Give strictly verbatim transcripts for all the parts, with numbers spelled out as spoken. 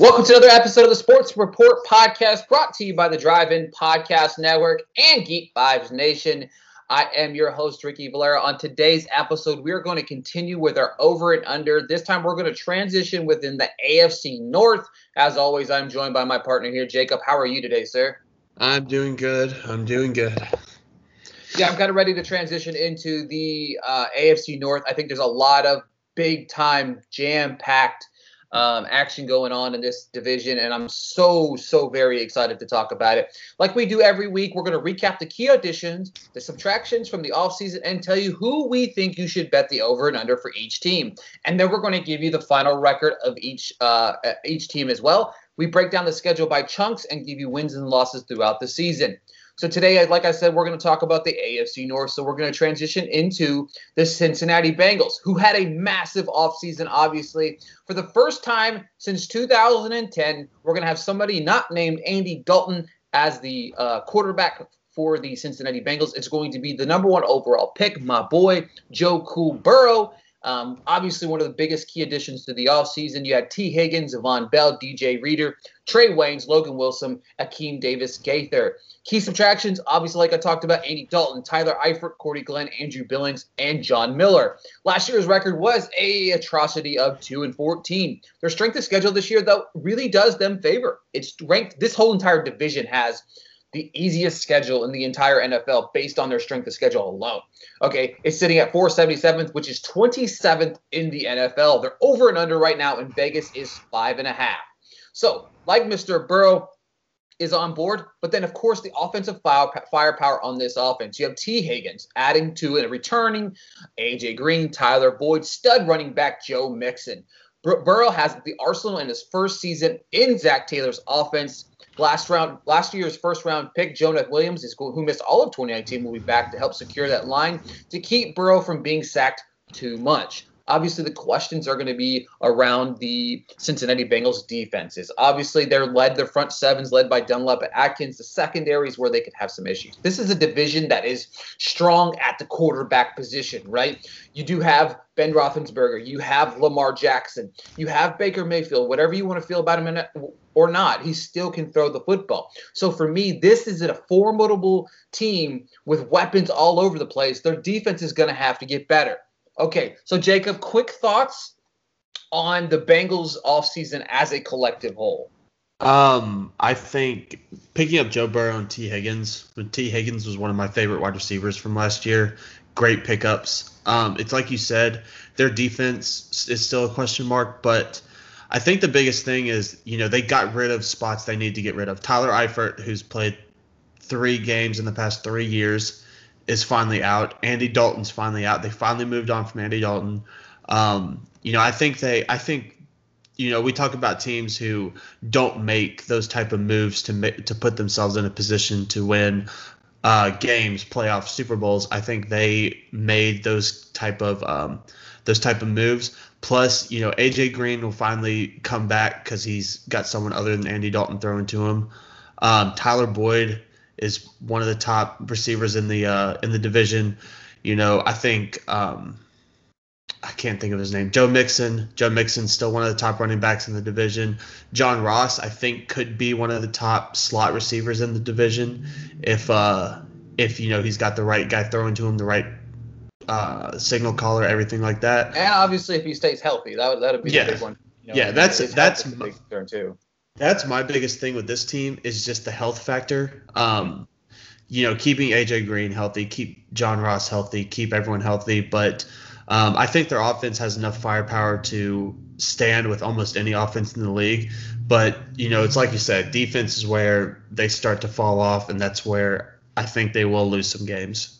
Welcome to another episode of the Sports Report Podcast, brought to you by the Drive-In Podcast Network and Geek Vibes Nation. I am your host, Ricky Valera. On today's episode, we are going to continue with our over and under. This time, we're going to transition within the A F C North. As always, I'm joined by my partner here, Jacob. How are you today, sir? I'm doing good. I'm doing good. Yeah, I'm kind of ready to transition into the uh, A F C North. I think there's a lot of big-time, jam-packed Um, action going on in this division, and I'm so, so very excited to talk about it. Like we do every week, we're going to recap the key additions, the subtractions from the offseason, and tell you who we think you should bet the over and under for each team. And then we're going to give you the final record of each uh, each team as well. We break down the schedule by chunks and give you wins and losses throughout the season. So today, like I said, we're going to talk about the A F C North. So we're going to transition into the Cincinnati Bengals, who had a massive offseason, obviously. For the first time since two thousand ten, we're going to have somebody not named Andy Dalton as the uh, quarterback for the Cincinnati Bengals. It's going to be the number one overall pick, my boy, Joe Cool Burrow. Um, obviously, one of the biggest key additions to the offseason. You had T. Higgins, Yvonne Bell, D J Reeder, Trey Waynes, Logan Wilson, Akeem Davis Gaither. Key subtractions, obviously, like I talked about, Andy Dalton, Tyler Eifert, Cordy Glenn, Andrew Billings, and John Miller. Last year's record was a atrocity of two and fourteen. Their strength of schedule this year, though, really does them favor. It's ranked, this whole entire division has the easiest schedule in the entire N F L based on their strength of schedule alone. Okay, it's sitting at four seventy-seventh, which is twenty-seventh in the N F L. They're over and under right now, and Vegas is five and a half. So, like Mister Burrow is on board, but then, of course, the offensive firepower on this offense. You have T. Higgins adding to and returning A J. Green, Tyler Boyd, stud running back Joe Mixon. Bur- Burrow has the arsenal in his first season in Zach Taylor's offense. Last round, last year's first-round pick, Jonah Williams, is who missed all of twenty nineteen, will be back to help secure that line to keep Burrow from being sacked too much. Obviously, the questions are going to be around the Cincinnati Bengals defenses. Obviously, they're led, their front sevens led by Dunlap and Atkins. The secondaries where they could have some issues. This is a division that is strong at the quarterback position, right? You do have Ben Roethlisberger. You have Lamar Jackson. You have Baker Mayfield. Whatever you want to feel about him or not, he still can throw the football. So for me, this is a formidable team with weapons all over the place. Their defense is going to have to get better. Okay, so Jacob, quick thoughts on the Bengals offseason as a collective whole. Um, I think picking up Joe Burrow and T. Higgins, T. Higgins was one of my favorite wide receivers from last year. Great pickups. Um, it's like you said, their defense is still a question mark, but I think the biggest thing is, you know, they got rid of spots they need to get rid of. Tyler Eifert, who's played three games in the past three years, is finally out. Andy Dalton's finally out. They finally moved on from Andy Dalton. Um, you know, I think they, I think, you know, we talk about teams who don't make those type of moves to ma- to put themselves in a position to win uh, games, playoffs, Super Bowls. I think they made those type of um, those type of moves. Plus, you know, A J Green will finally come back because he's got someone other than Andy Dalton throwing to him. Um, Tyler Boyd is one of the top receivers in the uh, in the division. You know, I think um, I can't think of his name. Joe Mixon. Joe Mixon's still one of the top running backs in the division. John Ross, I think, could be one of the top slot receivers in the division if uh, if you know he's got the right guy throwing to him, the right uh, signal caller, everything like that. And obviously, if he stays healthy, that would that'd be yeah. the big one. You know, yeah, that's that's my concern too. That's my biggest thing with this team is just the health factor. Um, you know, keeping A J Green healthy, keep John Ross healthy, keep everyone healthy. But um, I think their offense has enough firepower to stand with almost any offense in the league. But, you know, it's like you said, defense is where they start to fall off, and that's where I think they will lose some games.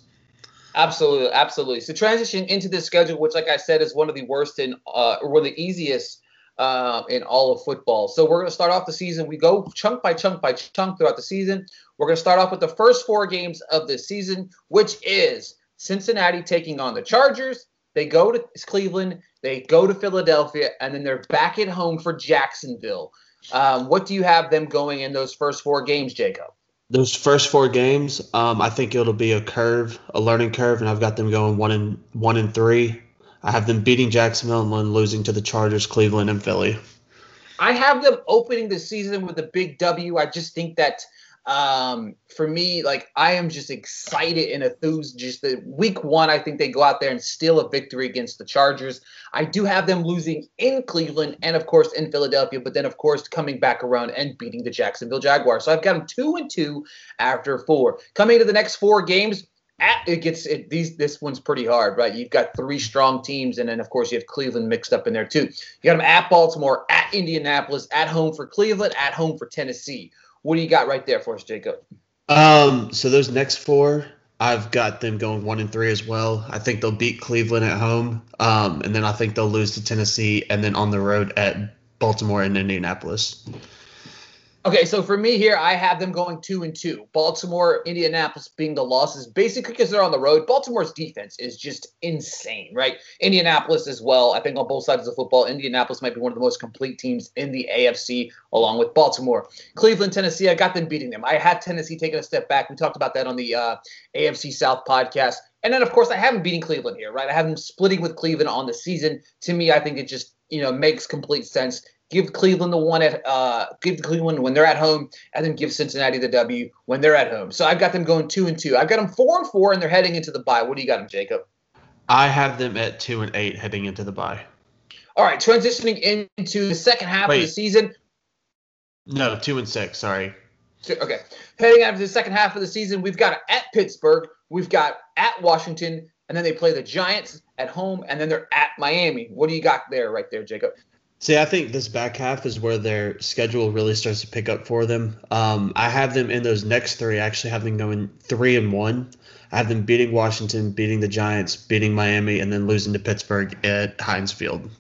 Absolutely, absolutely. So transition into this schedule, which, like I said, is one of the worst in uh, or one of the easiest Um, in all of football. So we're going to start off the season. We go chunk by chunk by chunk throughout the season. We're going to start off with the first four games of this season, which is Cincinnati taking on the Chargers. They go to Cleveland. They go to Philadelphia. And then they're back at home for Jacksonville. Um, what do you have them going in those first four games, Jacob? Those first four games, um, I think it'll be a curve, a learning curve, and I've got them going one and one and three. I have them beating Jacksonville and then losing to the Chargers, Cleveland, and Philly. I have them opening the season with a big W. I just think that um, for me, like, I am just excited and enthused. Just the week one, I think they go out there and steal a victory against the Chargers. I do have them losing in Cleveland and, of course, in Philadelphia, but then, of course, coming back around and beating the Jacksonville Jaguars. So I've got them two and two after four. Coming to the next four games, At, it gets it, these. This one's pretty hard, right? You've got three strong teams, and then, of course, you have Cleveland mixed up in there, too. You got them at Baltimore, at Indianapolis, at home for Cleveland, at home for Tennessee. What do you got right there for us, Jacob? Um, so those next four, I've got them going one and three as well. I think they'll beat Cleveland at home, um, and then I think they'll lose to Tennessee, and then on the road at Baltimore and Indianapolis. Okay, so for me here, I have them going two and two. Baltimore, Indianapolis being the losses, basically because they're on the road. Baltimore's defense is just insane, right? Indianapolis as well. I think on both sides of the football, Indianapolis might be one of the most complete teams in the A F C, along with Baltimore. Cleveland, Tennessee, I got them beating them. I had Tennessee taking a step back. We talked about that on the uh, A F C South podcast. And then, of course, I haven't beaten Cleveland here, right? I have them splitting with Cleveland on the season. To me, I think it just, you know, makes complete sense. Give Cleveland the one at uh, give Cleveland when they're at home, and then give Cincinnati the W when they're at home. So I've got them going two and two. I've got them four and four, and they're heading into the bye. What do you got them, Jacob? I have them at two and eight heading into the bye. All right, transitioning into the second half Wait. of the season. No, two and six. Sorry. Okay, heading out of the second half of the season, we've got at Pittsburgh, we've got at Washington, and then they play the Giants at home, and then they're at Miami. What do you got there, right there, Jacob? See, I think this back half is where their schedule really starts to pick up for them. Um, I have them in those next three. I actually have them going three and one. I have them beating Washington, beating the Giants, beating Miami, and then losing to Pittsburgh at Heinz Field.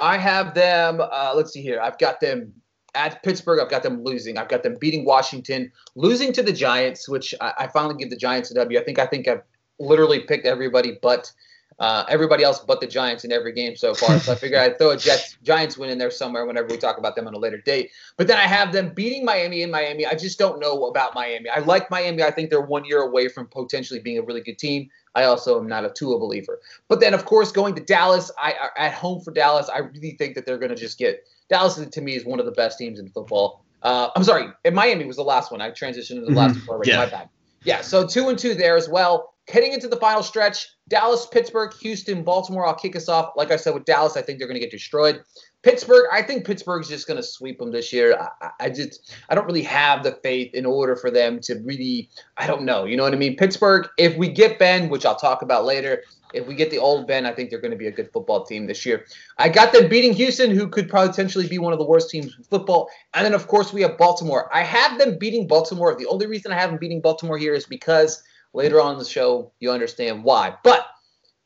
I have them. Uh, let's see here. I've got them at Pittsburgh. I've got them losing. I've got them beating Washington, losing to the Giants, which I, I finally give the Giants a W. I think I think I've literally picked everybody but. Uh, everybody else but the Giants in every game so far. So I figured I'd throw a Jets, Giants win in there somewhere whenever we talk about them on a later date. But then I have them beating Miami in Miami. I just don't know about Miami. I like Miami. I think they're one year away from potentially being a really good team. I also am not a Tua believer. But then, of course, going to Dallas, I at home for Dallas, I really think that they're going to just get – Dallas, to me, is one of the best teams in football. Uh, I'm sorry. Miami was the last one. I transitioned to the last one already. Yeah. My bad. Yeah, so two and two there as well. Heading into the final stretch, Dallas, Pittsburgh, Houston, Baltimore, I'll kick us off. Like I said, with Dallas, I think they're going to get destroyed. Pittsburgh, I think Pittsburgh's just going to sweep them this year. I, I just, I don't really have the faith in order for them to really, I don't know. You know what I mean? Pittsburgh, if we get Ben, which I'll talk about later, if we get the old Ben, I think they're going to be a good football team this year. I got them beating Houston, who could potentially be one of the worst teams in football. And then, of course, we have Baltimore. I have them beating Baltimore. The only reason I have them beating Baltimore here is because later on in the show, you'll understand why. But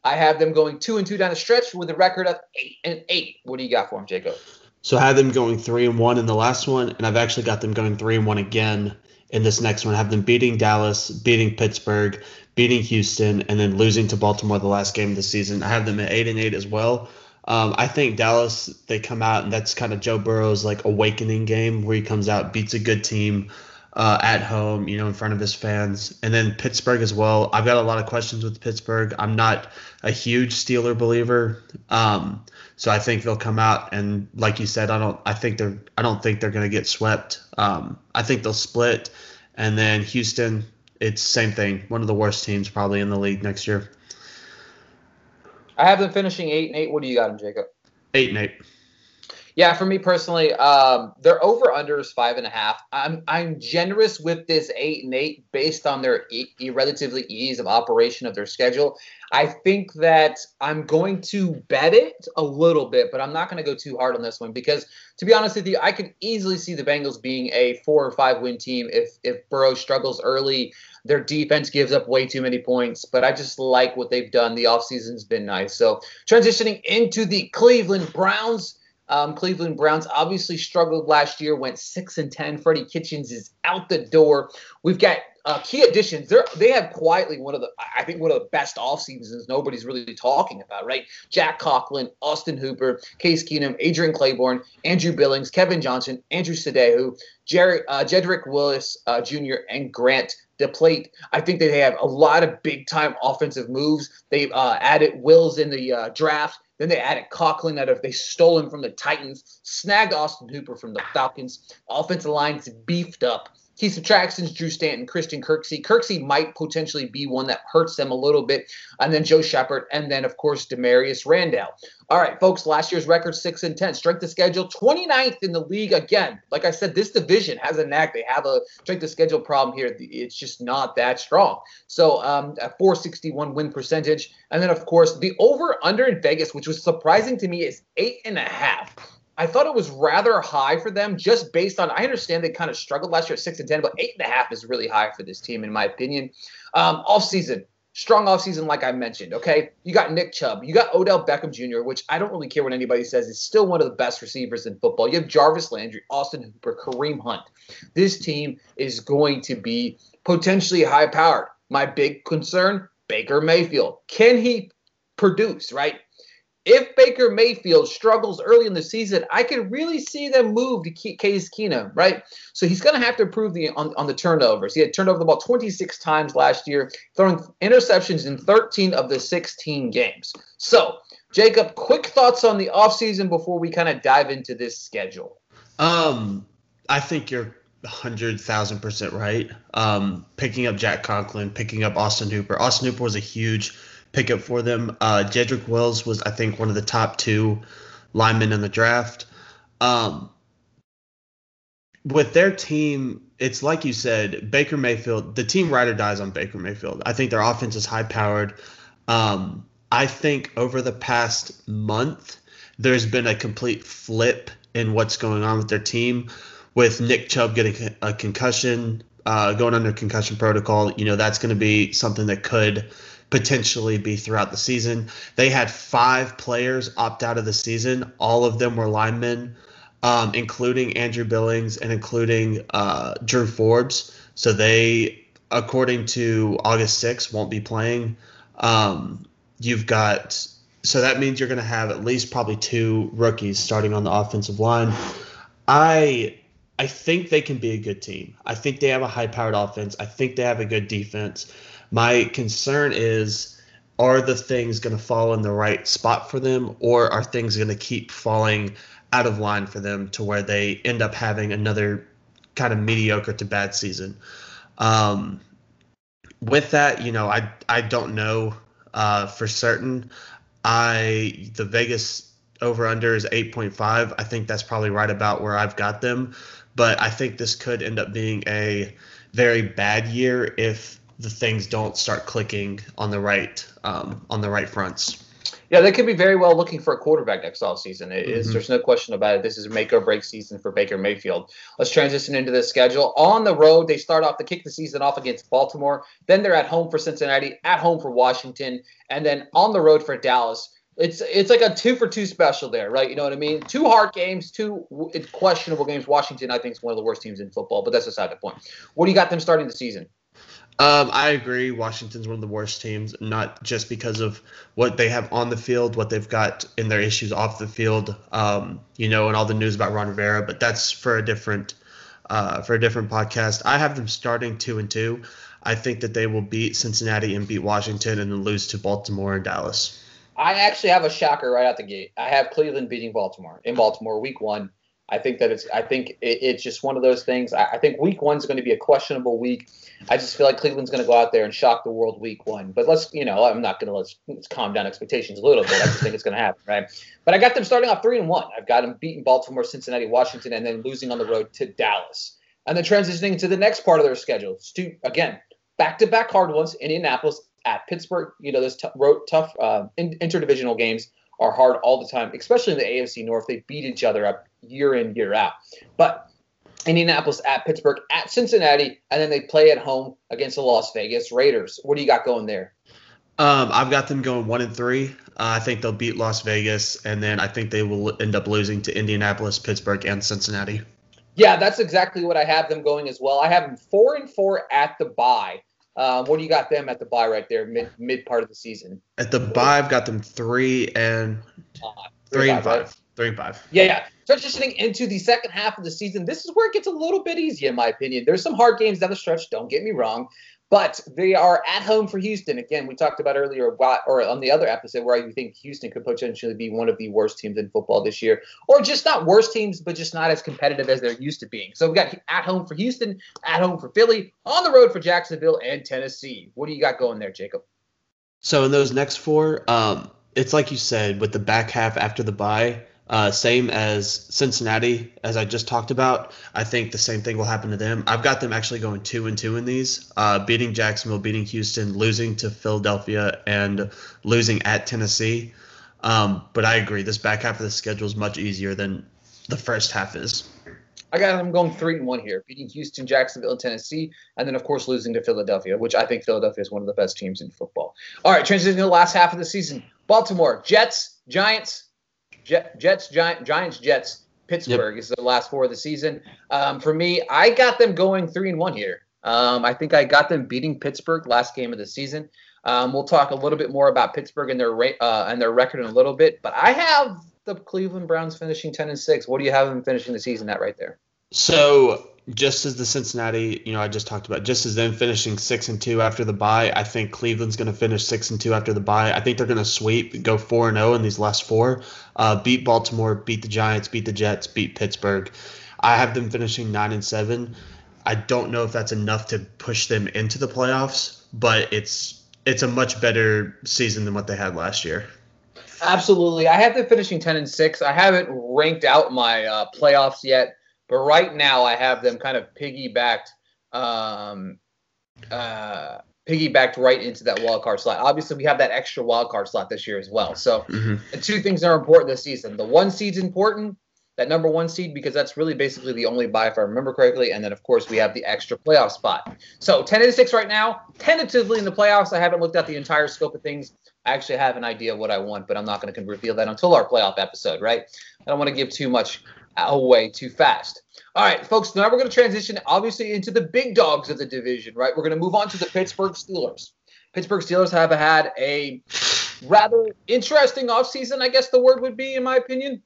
I have them going two and two down the stretch with a record of eight and eight. What do you got for them, Jacob? So I have them going three and one in the last one, and I've actually got them going three and one again in this next one. I have them beating Dallas, beating Pittsburgh, beating Houston, and then losing to Baltimore the last game of the season. I have them at eight and eight as well. Um, I think Dallas, they come out, and that's kind of Joe Burrow's like awakening game where he comes out, beats a good team. Uh, at home, you know, in front of his fans. And then Pittsburgh as well. I've got a lot of questions with Pittsburgh. I'm not a huge Steeler believer. Um, so I think they'll come out and like you said, I don't I think they're I don't think they're gonna get swept. Um, I think they'll split. And then Houston, it's same thing. One of the worst teams probably in the league next year. I have them finishing eight and eight. What do you got them, Jacob? Eight and eight. Yeah, for me personally, um, their over-under is five and a half. I'm I'm generous with this eight and eight based on their e- e- relatively ease of operation of their schedule. I think that I'm going to bet it a little bit, but I'm not going to go too hard on this one because, to be honest with you, I could easily see the Bengals being a four or five win team if if Burrow struggles early. Their defense gives up way too many points, but I just like what they've done. The offseason's been nice. So transitioning into the Cleveland Browns. Um, Cleveland Browns obviously struggled last year, went six and ten. Freddie Kitchens is out the door. We've got uh, key additions. They they have quietly one of the, I think, one of the best off seasons nobody's really talking about, right? Jack Coughlin, Austin Hooper, Case Keenum, Adrian Claiborne, Andrew Billings, Kevin Johnson, Andrew Sadehu, Jerry, uh, Jedrick Wills uh, Junior, and Grant DePlate. I think that they have a lot of big-time offensive moves. They uh, added Wills in the uh, draft. Then they added Coughlin that they stole him from the Titans, snagged Austin Hooper from the Falcons. Offensive line's beefed up. Key subtractions, Drew Stanton, Christian Kirksey. Kirksey might potentially be one that hurts them a little bit. And then Joe Shepard. And then, of course, Demarius Randall. All right, folks, last year's record, six and ten. Strength of schedule, twenty-ninth in the league again. Like I said, this division has a knack. They have a strength of schedule problem here. It's just not that strong. So um, a four sixty-one win percentage. And then, of course, the over-under in Vegas, which was surprising to me, is eight and a half. I thought it was rather high for them just based on, I understand they kind of struggled last year at six and ten, but eight and a half is really high for this team, in my opinion. Um, offseason, strong offseason like I mentioned, okay? You got Nick Chubb. You got Odell Beckham Junior, which I don't really care what anybody says is still one of the best receivers in football. You have Jarvis Landry, Austin Hooper, Kareem Hunt. This team is going to be potentially high-powered. My big concern, Baker Mayfield. Can he produce, right? If Baker Mayfield struggles early in the season, I could really see them move to Case Keenum, right? So he's going to have to improve the, on, on the turnovers. He had turned over the ball twenty-six times last year, throwing interceptions in thirteen of the sixteen games. So, Jacob, quick thoughts on the offseason before we kind of dive into this schedule. Um, I think you're one hundred thousand percent right. Um, picking up Jack Conklin, picking up Austin Hooper. Austin Hooper was a huge pickup for them. Uh, Jedrick Wills was, I think, one of the top two linemen in the draft. Um, with their team, it's like you said, Baker Mayfield, the team ride or dies on Baker Mayfield. I think their offense is high-powered. Um, I think over the past month, there's been a complete flip in what's going on with their team, with Nick Chubb getting a concussion, uh, going under concussion protocol. You know, that's going to be something that could potentially be throughout the season. They had five players opt out of the season. All of them were linemen, um, including Andrew Billings and including uh, Drew Forbes. So they, according to August sixth, won't be playing. Um, you've got – so that means you're going to have at least probably two rookies starting on the offensive line. I I think they can be a good team. I think they have a high-powered offense. I think they have a good defense. My concern is, are the things going to fall in the right spot for them, or are things going to keep falling out of line for them to where they end up having another kind of mediocre to bad season? Um, with that, you know, I I don't know uh, for certain. I the Vegas over-under is eight point five. I think that's probably right about where I've got them. But I think this could end up being a very bad year if the things don't start clicking on the right um, on the right fronts. Yeah, they could be very well looking for a quarterback next offseason. It is, mm-hmm. There's no question about it. This is a make-or-break season for Baker Mayfield. Let's transition into the schedule. On the road, they start off, they kick the season off against Baltimore. Then they're at home for Cincinnati, at home for Washington, and then on the road for Dallas. It's it's like a two-for-two special there, right? You know what I mean? Two hard games, two questionable games. Washington, I think, is one of the worst teams in football, but that's beside the point. What do you got them starting the season? Um, I agree. Washington's one of the worst teams, not just because of what they have on the field, what they've got in their issues off the field, um, you know, and all the news about Ron Rivera. But that's for a different uh, for a different podcast. I have them starting two and two. I think that they will beat Cincinnati and beat Washington and then lose to Baltimore and Dallas. I actually have a shocker right out the gate. I have Cleveland beating Baltimore in Baltimore week one. I think that it's. I think it, it's just one of those things. I, I think week one's going to be a questionable week. I just feel like Cleveland's going to go out there and shock the world week one. But let's, you know, I'm not going to let's, let's calm down expectations a little bit. I just think it's going to happen, right? But I got them starting off three and one. I've got them beating Baltimore, Cincinnati, Washington, and then losing on the road to Dallas, and then transitioning to the next part of their schedule. Stu, again, back-to-back hard ones: Indianapolis at Pittsburgh. You know, those t- road, tough uh, in- interdivisional games are hard all the time, especially in the A F C North. They beat each other up year in, year out. But Indianapolis at Pittsburgh, at Cincinnati, and then they play at home against the Las Vegas Raiders. What do you got going there? Um, I've got them going one and three. Uh, I think they'll beat Las Vegas, and then I think they will end up losing to Indianapolis, Pittsburgh, and Cincinnati. Yeah, that's exactly what I have them going as well. I have them four and four at the bye. Um, what do you got them at the bye right there, mid mid part of the season? At the bye, I've got them three and uh, three, three and five. Right? Three and five. Yeah, yeah. Transitioning into the second half of the season, this is where it gets a little bit easy, in my opinion. There's some hard games down the stretch, don't get me wrong, but they are at home for Houston. Again, we talked about earlier, or on the other episode, where I think Houston could potentially be one of the worst teams in football this year, or just not worst teams, but just not as competitive as they're used to being. So we got at home for Houston, at home for Philly, on the road for Jacksonville and Tennessee. What do you got going there, Jacob? So in those next four, um, it's like you said, with the back half after the bye. Uh, same as Cincinnati, as I just talked about. I think the same thing will happen to them. I've got them actually going two and two in these, uh, beating Jacksonville, beating Houston, losing to Philadelphia, and losing at Tennessee. Um, but I agree, this back half of the schedule is much easier than the first half is. I got them going three and one here, beating Houston, Jacksonville, and Tennessee, and then, of course, losing to Philadelphia, which I think Philadelphia is one of the best teams in football. All right, transitioning to the last half of the season. Baltimore, Jets, Giants, Jets, Giants, Jets, Pittsburgh yep. is the last four of the season. Um, for me, I got them going three and one here. Um, I think I got them beating Pittsburgh last game of the season. Um, we'll talk a little bit more about Pittsburgh and their uh, and their record in a little bit. But I have the Cleveland Browns finishing ten and six. What do you have them finishing the season at right there? So just as the Cincinnati, you know, I just talked about, just as them finishing six and two after the bye, I think Cleveland's going to finish six and two after the bye. I think they're going to sweep, go four and zero in these last four, uh, beat Baltimore, beat the Giants, beat the Jets, beat Pittsburgh. I have them finishing nine and seven. I don't know if that's enough to push them into the playoffs, but it's it's a much better season than what they had last year. Absolutely, I have them finishing ten and six. I haven't ranked out my uh, playoffs yet. But right now, I have them kind of piggybacked, um, uh, piggybacked right into that wild card slot. Obviously, we have that extra wild card slot this year as well. So, mm-hmm. the two things that are important this season: the one seed's important, that number one seed, because that's really basically the only bye, if I remember correctly. And then, of course, we have the extra playoff spot. So, ten and six right now, tentatively in the playoffs. I haven't looked at the entire scope of things. I actually have an idea of what I want, but I'm not going to reveal that until our playoff episode, right? I don't want to give too much away too fast. All right, folks, now we're going to transition, obviously, into the big dogs of the division, right? We're going to move on to the Pittsburgh Steelers. Pittsburgh Steelers have had a rather interesting offseason, I guess the word would be, in my opinion.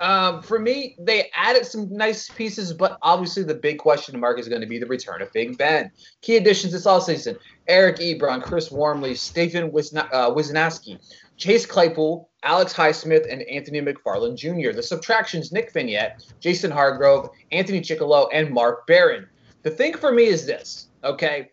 Um, for me, they added some nice pieces, but obviously the big question mark is going to be the return of Big Ben. Key additions this offseason: Eric Ebron, Chris Wormley, Stephen Wisniewski, Chase Claypool, Alex Highsmith, and Anthony McFarland Junior The subtractions: Nick Vignette, Jason Hargrove, Anthony Chickalow, and Mark Barron. The thing for me is this, okay?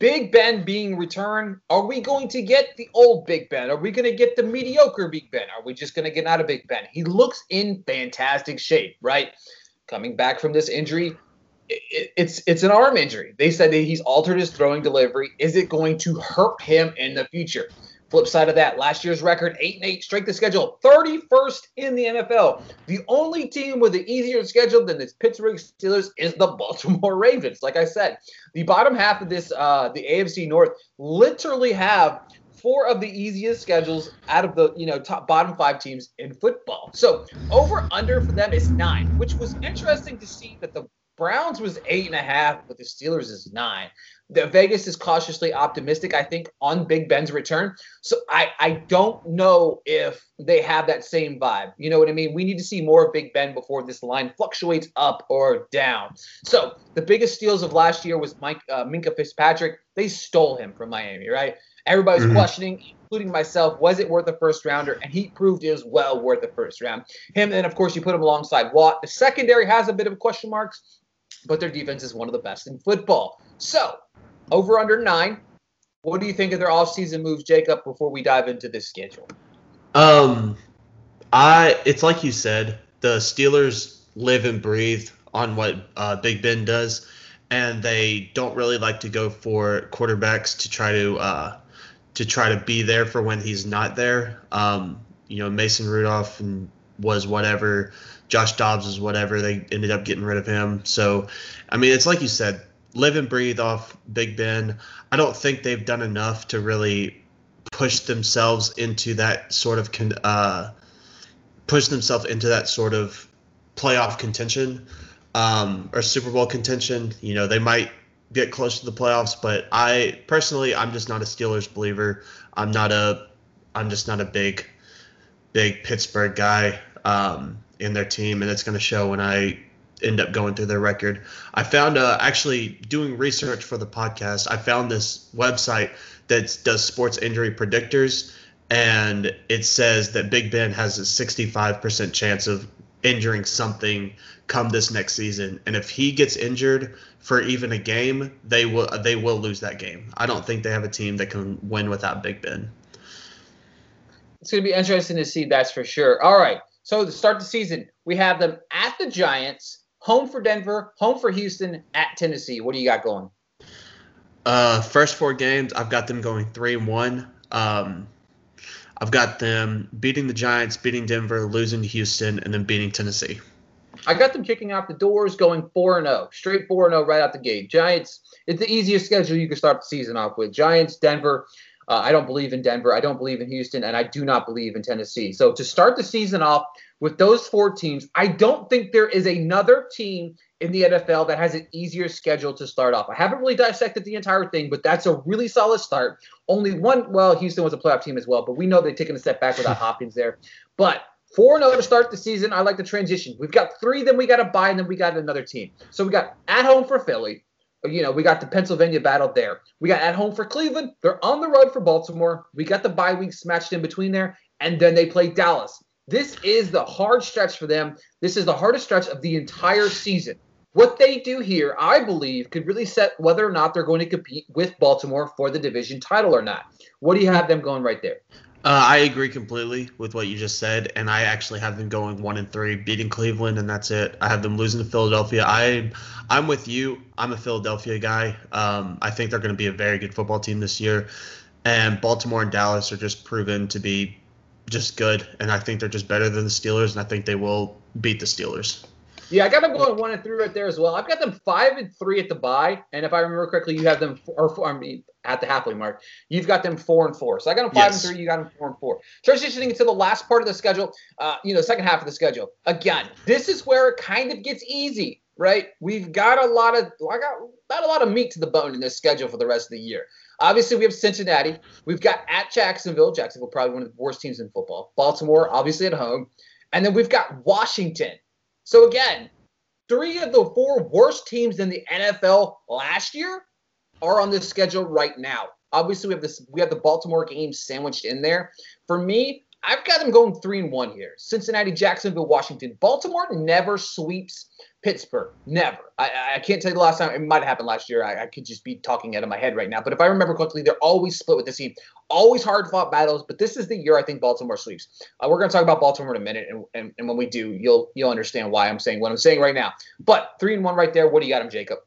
Big Ben being returned, are we going to get the old Big Ben? Are we going to get the mediocre Big Ben? Are we just going to get out of Big Ben? He looks in fantastic shape, right? Coming back from this injury, it's it's an arm injury. They said that he's altered his throwing delivery. Is it going to hurt him in the future? Flip side of that, last year's record, eight and eight, strength of schedule, thirty-first in the N F L. The only team with an easier schedule than the Pittsburgh Steelers is the Baltimore Ravens. Like I said, the bottom half of this, uh, the A F C North, literally have four of the easiest schedules out of the, you know, top bottom five teams in football. So over under for them is nine, which was interesting to see that the Browns was eight and a half, but the Steelers is nine. The Vegas is cautiously optimistic, I think, on Big Ben's return. So I, I don't know if they have that same vibe. You know what I mean? We need to see more of Big Ben before this line fluctuates up or down. So the biggest steals of last year was Mike uh, Minkah Fitzpatrick. They stole him from Miami, right? Everybody's mm-hmm. questioning, including myself, was it worth a first rounder? And he proved it was well worth a first round. Him, and of course, you put him alongside Watt. The secondary has a bit of question marks, but their defense is one of the best in football. So over under nine, what do you think of their offseason moves, Jacob, before we dive into this schedule? Um, I it's like you said, the Steelers live and breathe on what uh, Big Ben does, and they don't really like to go for quarterbacks to try to uh, to try to be there for when he's not there. Um, you know, Mason Rudolph and was whatever. Josh Dobbs is whatever. They ended up getting rid of him. So, I mean, it's like you said, live and breathe off Big Ben. I don't think they've done enough to really push themselves into that sort of con- – uh, push themselves into that sort of playoff contention. um, or Super Bowl contention. You know, they might get close to the playoffs, but I personally, I'm just not a Steelers believer. I'm not a, I'm just not a big, big Pittsburgh guy um, in their team, and it's going to show when I end up going through their record. I found uh, actually doing research for the podcast, I found this website that does sports injury predictors, and it says that Big Ben has a sixty-five percent chance of injuring something come this next season, and if he gets injured for even a game, they will they will lose that game. I don't think they have a team that can win without Big Ben. It's going to be interesting to see, that's for sure. All right, so to start the season, we have them at the Giants, home for Denver, home for Houston, at Tennessee. What do you got going? Uh, first four games, I've got them going three and one. Um, I've got them beating the Giants, beating Denver, losing to Houston, and then beating Tennessee. I got them kicking out the doors, going four and oh, straight four and oh right out the gate. Giants, it's the easiest schedule you can start the season off with. Giants, Denver. Uh, I don't believe in Denver. I don't believe in Houston, and I do not believe in Tennessee. So to start the season off with those four teams, I don't think there is another team in the N F L that has an easier schedule to start off. I haven't really dissected the entire thing, but that's a really solid start. Only one, well, Houston was a playoff team as well, but we know they've taken a step back without Hopkins there. But four and oh to start the season, I like the transition. We've got three, then we got a bye, and then we got another team. So we got at home for Philly. You know, we got the Pennsylvania battle there. We got at home for Cleveland. They're on the road for Baltimore. We got the bye weeks matched in between there, and then they play Dallas. This is the hard stretch for them. This is the hardest stretch of the entire season. What they do here, I believe, could really set whether or not they're going to compete with Baltimore for the division title or not. What do you have them going right there? Uh, I agree completely with what you just said, and I actually have them going one and three, beating Cleveland, and that's it. I have them losing to Philadelphia. I, I'm with you. I'm a Philadelphia guy. Um, I think they're going to be a very good football team this year, and Baltimore and Dallas are just proven to be just good, and I think they're just better than the Steelers, and I think they will beat the Steelers. Yeah, I got them going one and three right there as well. I've got them five and three at the bye, and if I remember correctly, you have them four, four, I mean, at the halfway mark. You've got them four and four. So I got them five yes. and three. You got them four and four. Transitioning to the last part of the schedule, uh, you know, second half of the schedule. Again, this is where it kind of gets easy, right? We've got a lot of, I got not a lot of meat to the bone in this schedule for the rest of the year. Obviously, we have Cincinnati. We've got at Jacksonville. Jacksonville probably one of the worst teams in football. Baltimore, obviously at home, and then we've got Washington. So, again, three of the four worst teams in the N F L last year are on this schedule right now. Obviously, we have this, we have the Baltimore game sandwiched in there. For me, I've got them going three and one here. Cincinnati, Jacksonville, Washington. Baltimore never sweeps Pittsburgh. Never. I, I can't tell you the last time. It might have happened last year. I, I could just be talking out of my head right now. But if I remember correctly, they're always split with this team. Always hard-fought battles. But this is the year I think Baltimore sweeps. Uh, we're going to talk about Baltimore in a minute. And, and, and when we do, you'll you'll understand why I'm saying what I'm saying right now. But three and one right there. What do you got him, Jacob?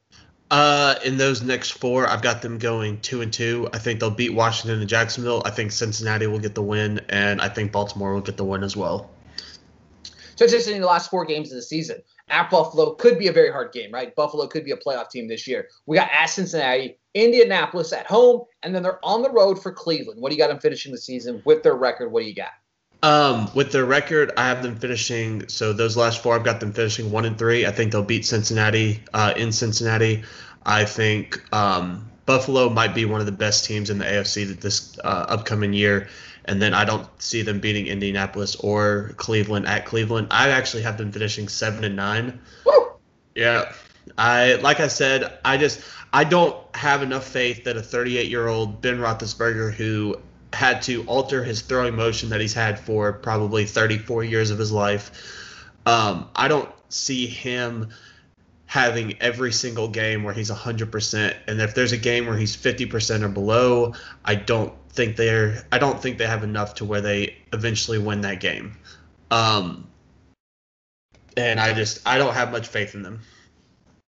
Uh, in those next four, I've got them going two and two. I think they'll beat Washington and Jacksonville. I think Cincinnati will get the win, and I think Baltimore will get the win as well. So it's interesting, the last four games of the season. At Buffalo could be a very hard game, right? Buffalo could be a playoff team this year. We got at Cincinnati, Indianapolis at home, and then they're on the road for Cleveland. What do you got them finishing the season with their record? What do you got? Um, with their record, I have them finishing. So those last four, I've got them finishing one and three. I think they'll beat Cincinnati uh, in Cincinnati. I think um, Buffalo might be one of the best teams in the A F C this uh, upcoming year. And then I don't see them beating Indianapolis or Cleveland at Cleveland. I actually have them finishing seven and nine. Woo! Yeah. I like I said, I just I don't have enough faith that a thirty-eight-year-old Ben Roethlisberger, who had to alter his throwing motion that he's had for probably thirty-four years of his life. Um, I don't see him having every single game where he's one hundred percent. And if there's a game where he's fifty percent or below, I don't think they're I don't think they have enough to where they eventually win that game. Um, and I just I don't have much faith in them.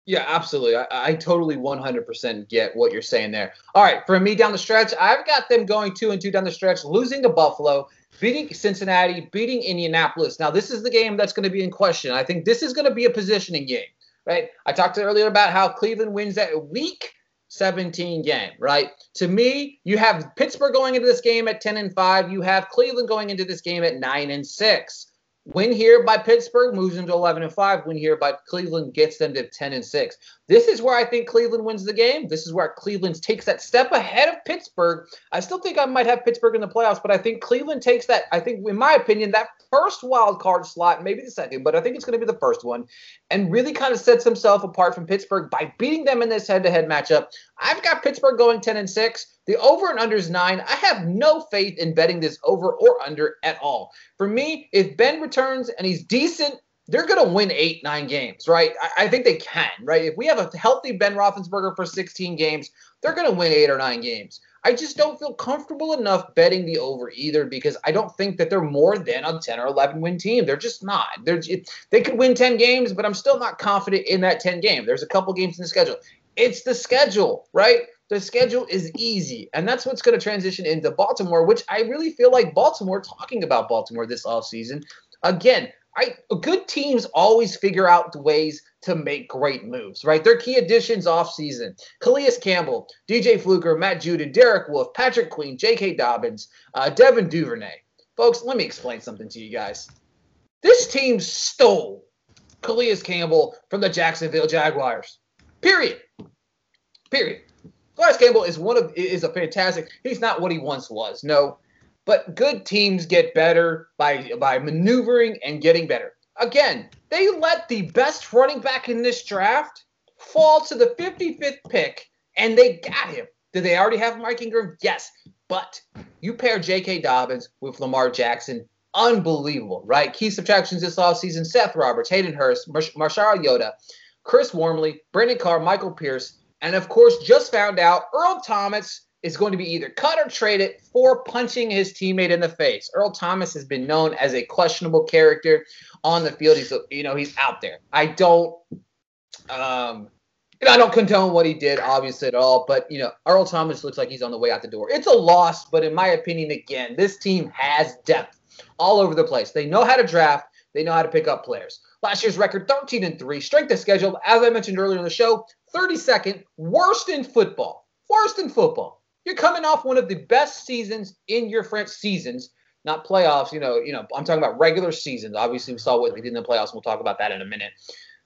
Yeah, absolutely. I, I totally one hundred percent get what you're saying there. All right, for me down the stretch, I've got them going two and two down the stretch, losing to Buffalo, beating Cincinnati, beating Indianapolis. Now, this is the game that's going to be in question. I think this is going to be a positioning game, right? I talked earlier about how Cleveland wins that week seventeen game, right? To me, you have Pittsburgh going into this game at ten and five. You have Cleveland going into this game at nine and six. Win here by Pittsburgh moves them to eleven and five. Win here by Cleveland gets them to ten and six. This is where I think Cleveland wins the game. This is where Cleveland takes that step ahead of Pittsburgh. I still think I might have Pittsburgh in the playoffs, but I think Cleveland takes that, I think, in my opinion, that first wild card slot, maybe the second, but I think it's going to be the first one, and really kind of sets himself apart from Pittsburgh by beating them in this head-to-head matchup. I've got Pittsburgh going ten and six. The over and under is nine. I have no faith in betting this over or under at all. For me, if Ben returns and he's decent, they're going to win eight, nine games, right? I, I think they can, right? If we have a healthy Ben Roethlisberger for sixteen games, they're going to win eight or nine games. I just don't feel comfortable enough betting the over either, because I don't think that they're more than a ten or eleven win team. They're just not. They're just, they could win ten games, but I'm still not confident in that ten game. There's a couple games in the schedule. It's the schedule, right? The schedule is easy, and that's what's going to transition into Baltimore, which I really feel like Baltimore, talking about Baltimore this offseason. Again, I good teams always figure out ways to make great moves, right? Their key additions offseason. Calais Campbell, D J Fluker, Matt Juden, Derek Wolfe, Patrick Queen, J K. Dobbins, uh, Devin Duvernay. Folks, let me explain something to you guys. This team stole Calais Campbell from the Jacksonville Jaguars. Period. Period. Calais Campbell is one of is a fantastic. He's not what he once was. No. But good teams get better by by maneuvering and getting better. Again, they let the best running back in this draft fall to the fifty-fifth pick, and they got him. Did they already have Mike Ingram? Yes. But you pair J K. Dobbins with Lamar Jackson. Unbelievable, right? Key subtractions this offseason, Seth Roberts, Hayden Hurst, Marshall Yoda, Chris Wormley, Brandon Carr, Michael Pierce, and, of course, just found out Earl Thomas is going to be either cut or traded for punching his teammate in the face. Earl Thomas has been known as a questionable character on the field. He's, you know, he's out there. I don't, um, you know, I don't condone what he did, obviously, at all. But, you know, Earl Thomas looks like he's on the way out the door. It's a loss, but in my opinion, again, this team has depth all over the place. They know how to draft. They know how to pick up players. Last year's record, thirteen and three. Strength of schedule, as I mentioned earlier in the show, thirty-second, worst in football. Worst in football. You're coming off one of the best seasons in your French seasons, not playoffs. You know, you know. I'm talking about regular seasons. Obviously, we saw what they did in the playoffs. We'll talk about that in a minute.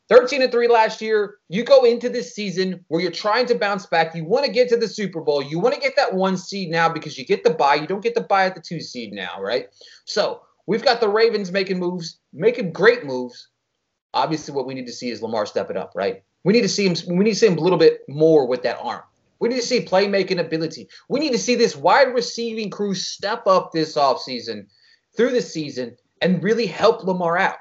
thirteen and three last year. You go into this season where you're trying to bounce back. You want to get to the Super Bowl. You want to get that one seed now because you get the bye. You don't get the bye at the two seed now, right? So we've got the Ravens making moves, making great moves. Obviously, what we need to see is Lamar step it up, right? We need to see him. We need to see him a little bit more with that arm. We need to see playmaking ability. We need to see this wide receiving crew step up this offseason through the season and really help Lamar out.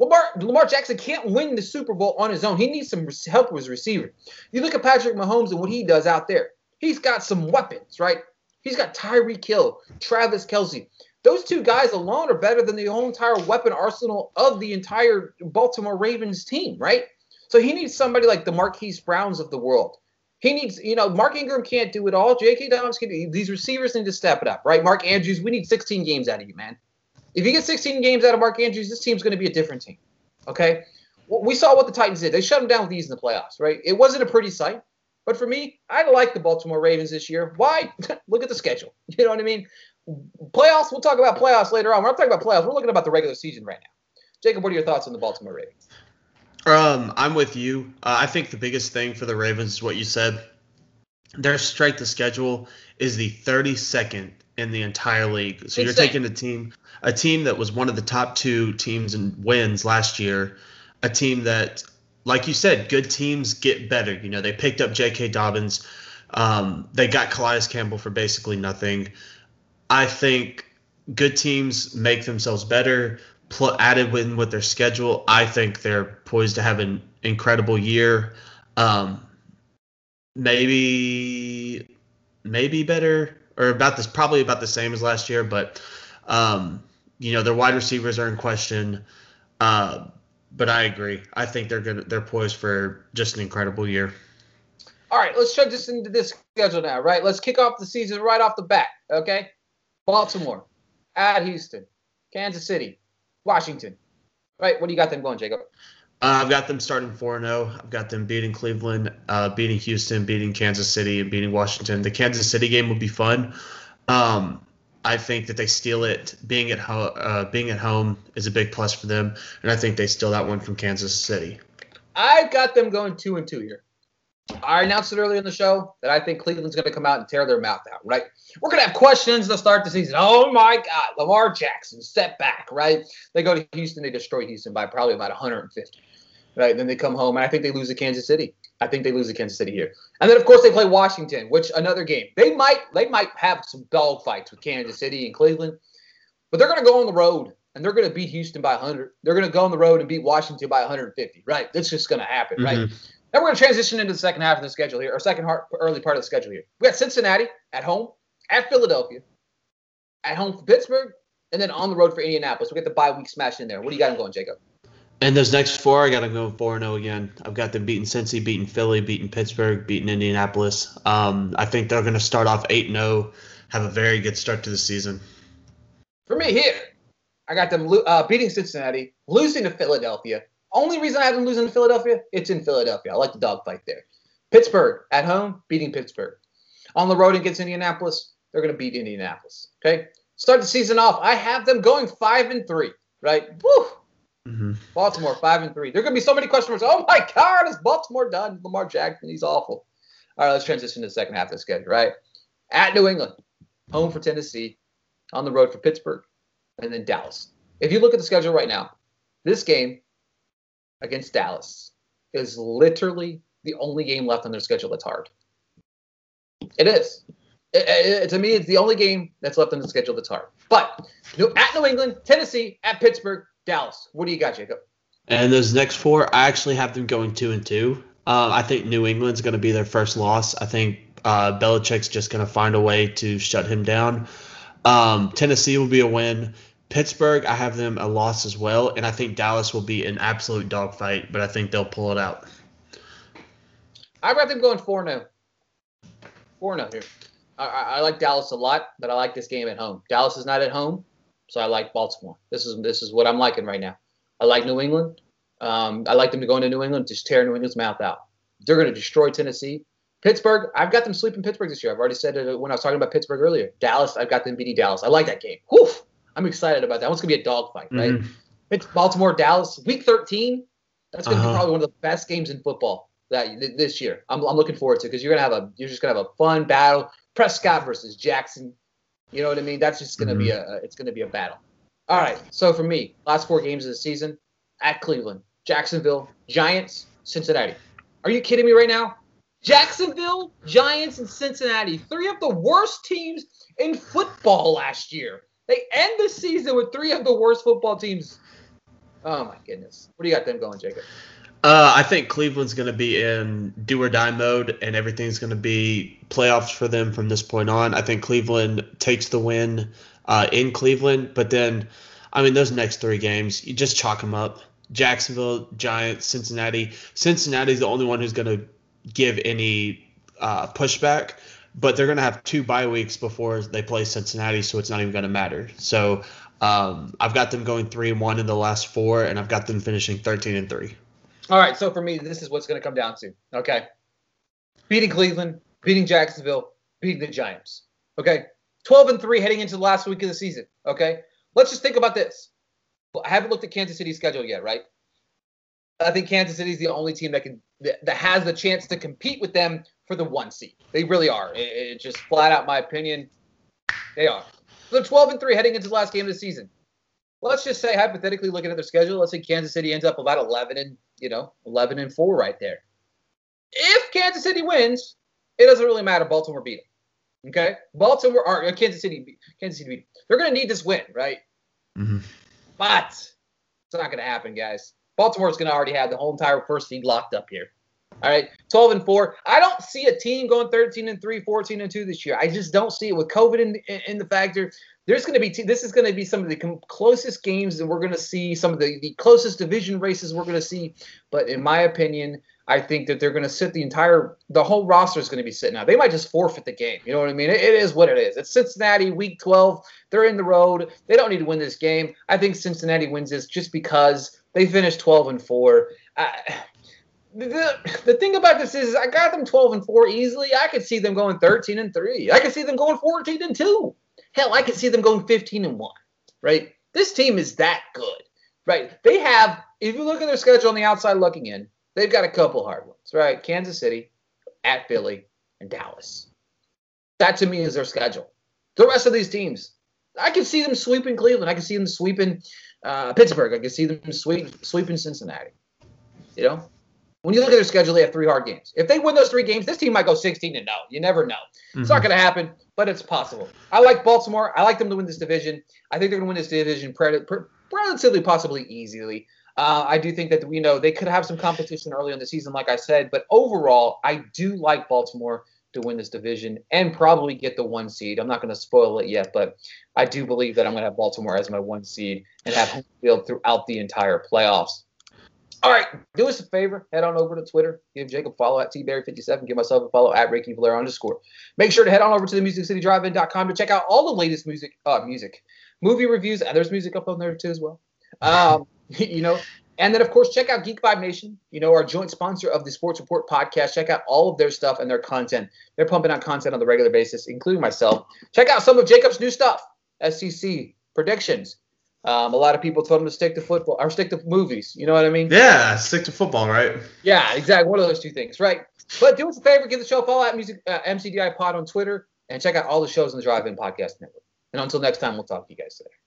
Lamar, Lamar Jackson can't win the Super Bowl on his own. He needs some help with his receiver. You look at Patrick Mahomes and what he does out there. He's got some weapons, right? He's got Tyreek Hill, Travis Kelce. Those two guys alone are better than the whole entire weapon arsenal of the entire Baltimore Ravens team, right? So he needs somebody like the Marquise Browns of the world. He needs, you know, Mark Ingram can't do it all. J K. Dobbins can't do it. These receivers need to step it up, right? Mark Andrews, we need sixteen games out of you, man. If you get sixteen games out of Mark Andrews, this team's going to be a different team, okay? We saw what the Titans did. They shut them down with ease in the playoffs, right? It wasn't a pretty sight. But for me, I like the Baltimore Ravens this year. Why? Look at the schedule. You know what I mean? Playoffs, we'll talk about playoffs later on. We're not talking about playoffs. We're looking about the regular season right now. Jacob, what are your thoughts on the Baltimore Ravens? Um, I'm with you. Uh, I think the biggest thing for the Ravens is what you said. Their strength of schedule is the thirty-second in the entire league. So you're taking a team, a team that was one of the top two teams in wins last year, a team that, like you said, good teams get better. You know, they picked up J K. Dobbins. Um, they got Calais Campbell for basically nothing. I think good teams make themselves better. Pl- added in with their schedule, I think they're poised to have an incredible year. Um, maybe, maybe better or about this, probably about the same as last year. But um, you know, their wide receivers are in question. Uh, but I agree. I think they're gonna they're poised for just an incredible year. All right, let's jump just into this schedule now, right? Let's kick off the season right off the bat. Okay, Baltimore at Houston, Kansas City. Washington. Right, what do you got them going, Jacob? Uh, I've got them starting four and oh. I've got them beating Cleveland, uh, beating Houston, beating Kansas City, and beating Washington. The Kansas City game will be fun. Um, I think that they steal it. Being at ho- uh, being at home is a big plus for them, and I think they steal that one from Kansas City. I've got them going two and two here. I announced it earlier in the show that I think Cleveland's going to come out and tear their mouth out, right? We're going to have questions to start the season. Oh, my God, Lamar Jackson, step back, right? They go to Houston, they destroy Houston by probably about one hundred fifty, right? Then they come home, and I think they lose to Kansas City. I think they lose to Kansas City here. And then, of course, they play Washington, which another game. They might they might have some dogfights with Kansas City and Cleveland, but they're going to go on the road, and they're going to beat Houston by one hundred. They're going to go on the road and beat Washington by one hundred fifty, right? That's just going to happen, mm-hmm. right? Now we're going to transition into the second half of the schedule here, or second heart, early part of the schedule here. We got Cincinnati at home, at Philadelphia, at home for Pittsburgh, and then on the road for Indianapolis. We get the bye week smash in there. What do you got going, Jacob? And those next four, I got to go four and oh again. I've got them beating Cincy, beating Philly, beating Pittsburgh, beating Indianapolis. Um, I think they're going to start off eight and oh, have a very good start to the season. For me here, I got them uh, beating Cincinnati, losing to Philadelphia. Only reason I have them losing to Philadelphia, it's in Philadelphia. I like the dogfight there. Pittsburgh, at home, beating Pittsburgh. On the road against Indianapolis, they're going to beat Indianapolis. Okay? Start the season off. I have them going five and three, right? Woo! Mm-hmm. Baltimore, five and three. There are going to be so many question marks. Oh, my God, is Baltimore done? Lamar Jackson, he's awful. All right, let's transition to the second half of the schedule, right? At New England, home for Tennessee, on the road for Pittsburgh, and then Dallas. If you look at the schedule right now, this game against Dallas is literally the only game left on their schedule that's hard. It is. It, it, to me, it's the only game that's left on the schedule that's hard. But at New England, Tennessee, at Pittsburgh, Dallas. What do you got, Jacob? And those next four, I actually have them going two and two. Uh, I think New England's going to be their first loss. I think uh, Belichick's just going to find a way to shut him down. Um, Tennessee will be a win. Pittsburgh, I have them a loss as well, and I think Dallas will be an absolute dogfight, but I think they'll pull it out. I have them going four and oh. four and oh here. I, I like Dallas a lot, but I like this game at home. Dallas is not at home, so I like Baltimore. This is this is what I'm liking right now. I like New England. Um, I like them to go into New England, just tear New England's mouth out. They're going to destroy Tennessee. Pittsburgh, I've got them sleeping Pittsburgh this year. I've already said it when I was talking about Pittsburgh earlier. Dallas, I've got them beating Dallas. I like that game. Whew! I'm excited about that. One's going to be a dogfight, right? Mm-hmm. It's Baltimore, Dallas, week thirteen. That's going to uh-huh. be probably one of the best games in football that this year. I'm, I'm looking forward to because you're going to have a you're just going to have a fun battle. Prescott versus Jackson. You know what I mean? That's just going to mm-hmm. be a it's going to be a battle. All right. So for me, last four games of the season at Cleveland, Jacksonville, Giants, Cincinnati. Are you kidding me right now? Jacksonville, Giants, and Cincinnati, three of the worst teams in football last year. They end the season with three of the worst football teams. Oh, my goodness. What do you got them going, Jacob? Uh, I think Cleveland's going to be in do-or-die mode, and everything's going to be playoffs for them from this point on. I think Cleveland takes the win uh, in Cleveland. But then, I mean, those next three games, you just chalk them up. Jacksonville, Giants, Cincinnati. Cincinnati's the only one who's going to give any uh, pushback. But they're going to have two bye weeks before they play Cincinnati, so it's not even going to matter. So um, I've got them going three and one in the last four, and I've got them finishing thirteen and three. All right. So for me, this is what's going to come down to. Okay, beating Cleveland, beating Jacksonville, beating the Giants. Okay, twelve and three heading into the last week of the season. Okay, let's just think about this. I haven't looked at Kansas City's schedule yet, right? I think Kansas City is the only team that can that has the chance to compete with them for the one seed. They really are. It, it just flat out my opinion. They are. They're twelve and three heading into the last game of the season. Let's just say hypothetically looking at their schedule, let's say Kansas City ends up about eleven and, you know, eleven and four right there. If Kansas City wins, it doesn't really matter. Baltimore beat them. Okay? Baltimore or Kansas City Kansas City beat them. They're going to need this win, right? Mm-hmm. But it's not going to happen, guys. Baltimore's going to already have the whole entire first seed locked up here. All right, twelve and four. I don't see a team going thirteen and three, fourteen and two this year. I just don't see it with COVID in, in, in the factor. There's going to be t- this is going to be some of the com- closest games that we're going to see, some of the, the closest division races we're going to see. But in my opinion, I think that they're going to sit the entire the whole roster is going to be sitting out. They might just forfeit the game. You know what I mean? It, it is what it is. It's Cincinnati week twelve. They're in the road. They don't need to win this game. I think Cincinnati wins this just because they finished twelve and four. I, the, the thing about this is I got them twelve and four easily. I could see them going thirteen and three. I could see them going fourteen and two. Hell, I could see them going fifteen and one, right? This team is that good, right? They have, if you look at their schedule on the outside looking in, they've got a couple hard ones, right? Kansas City, at Philly, and Dallas. That, to me, is their schedule. The rest of these teams, I can see them sweeping Cleveland. I can see them sweeping uh, Pittsburgh. I can see them sweep, sweeping Cincinnati. You know? When you look at their schedule, they have three hard games. If they win those three games, this team might go sixteen and oh. You never know. Mm-hmm. It's not going to happen, but it's possible. I like Baltimore. I like them to win this division. I think they're going to win this division pre- pre- relatively, possibly easily. Uh, I do think that, you know, they could have some competition early in the season, like I said. But overall, I do like Baltimore to win this division and probably get the one seed. I'm not going to spoil it yet, but I do believe that I'm going to have Baltimore as my one seed and have home field throughout the entire playoffs. All right, do us a favor. Head on over to Twitter. Give Jacob a follow at T Barry fifty-seven. Give myself a follow at Ricky Valera underscore. Make sure to head on over to the music city drive in dot com to check out all the latest music, uh, music, movie reviews. And there's music up on there too as well. Um, you know, and then, of course, check out Geek Vibe Nation, you know, our joint sponsor of the Sports Report Podcast. Check out all of their stuff and their content. They're pumping out content on the regular basis, including myself. Check out some of Jacob's new stuff, S E C predictions. Um, a lot of people told him to stick to football or stick to movies. You know what I mean? Yeah, stick to football, right? Yeah, exactly. One of those two things, right? But do us a favor, give the show a follow at music, uh, M C D I Pod on Twitter, and check out all the shows on the Drive-In Podcast Network. And until next time, we'll talk to you guys later.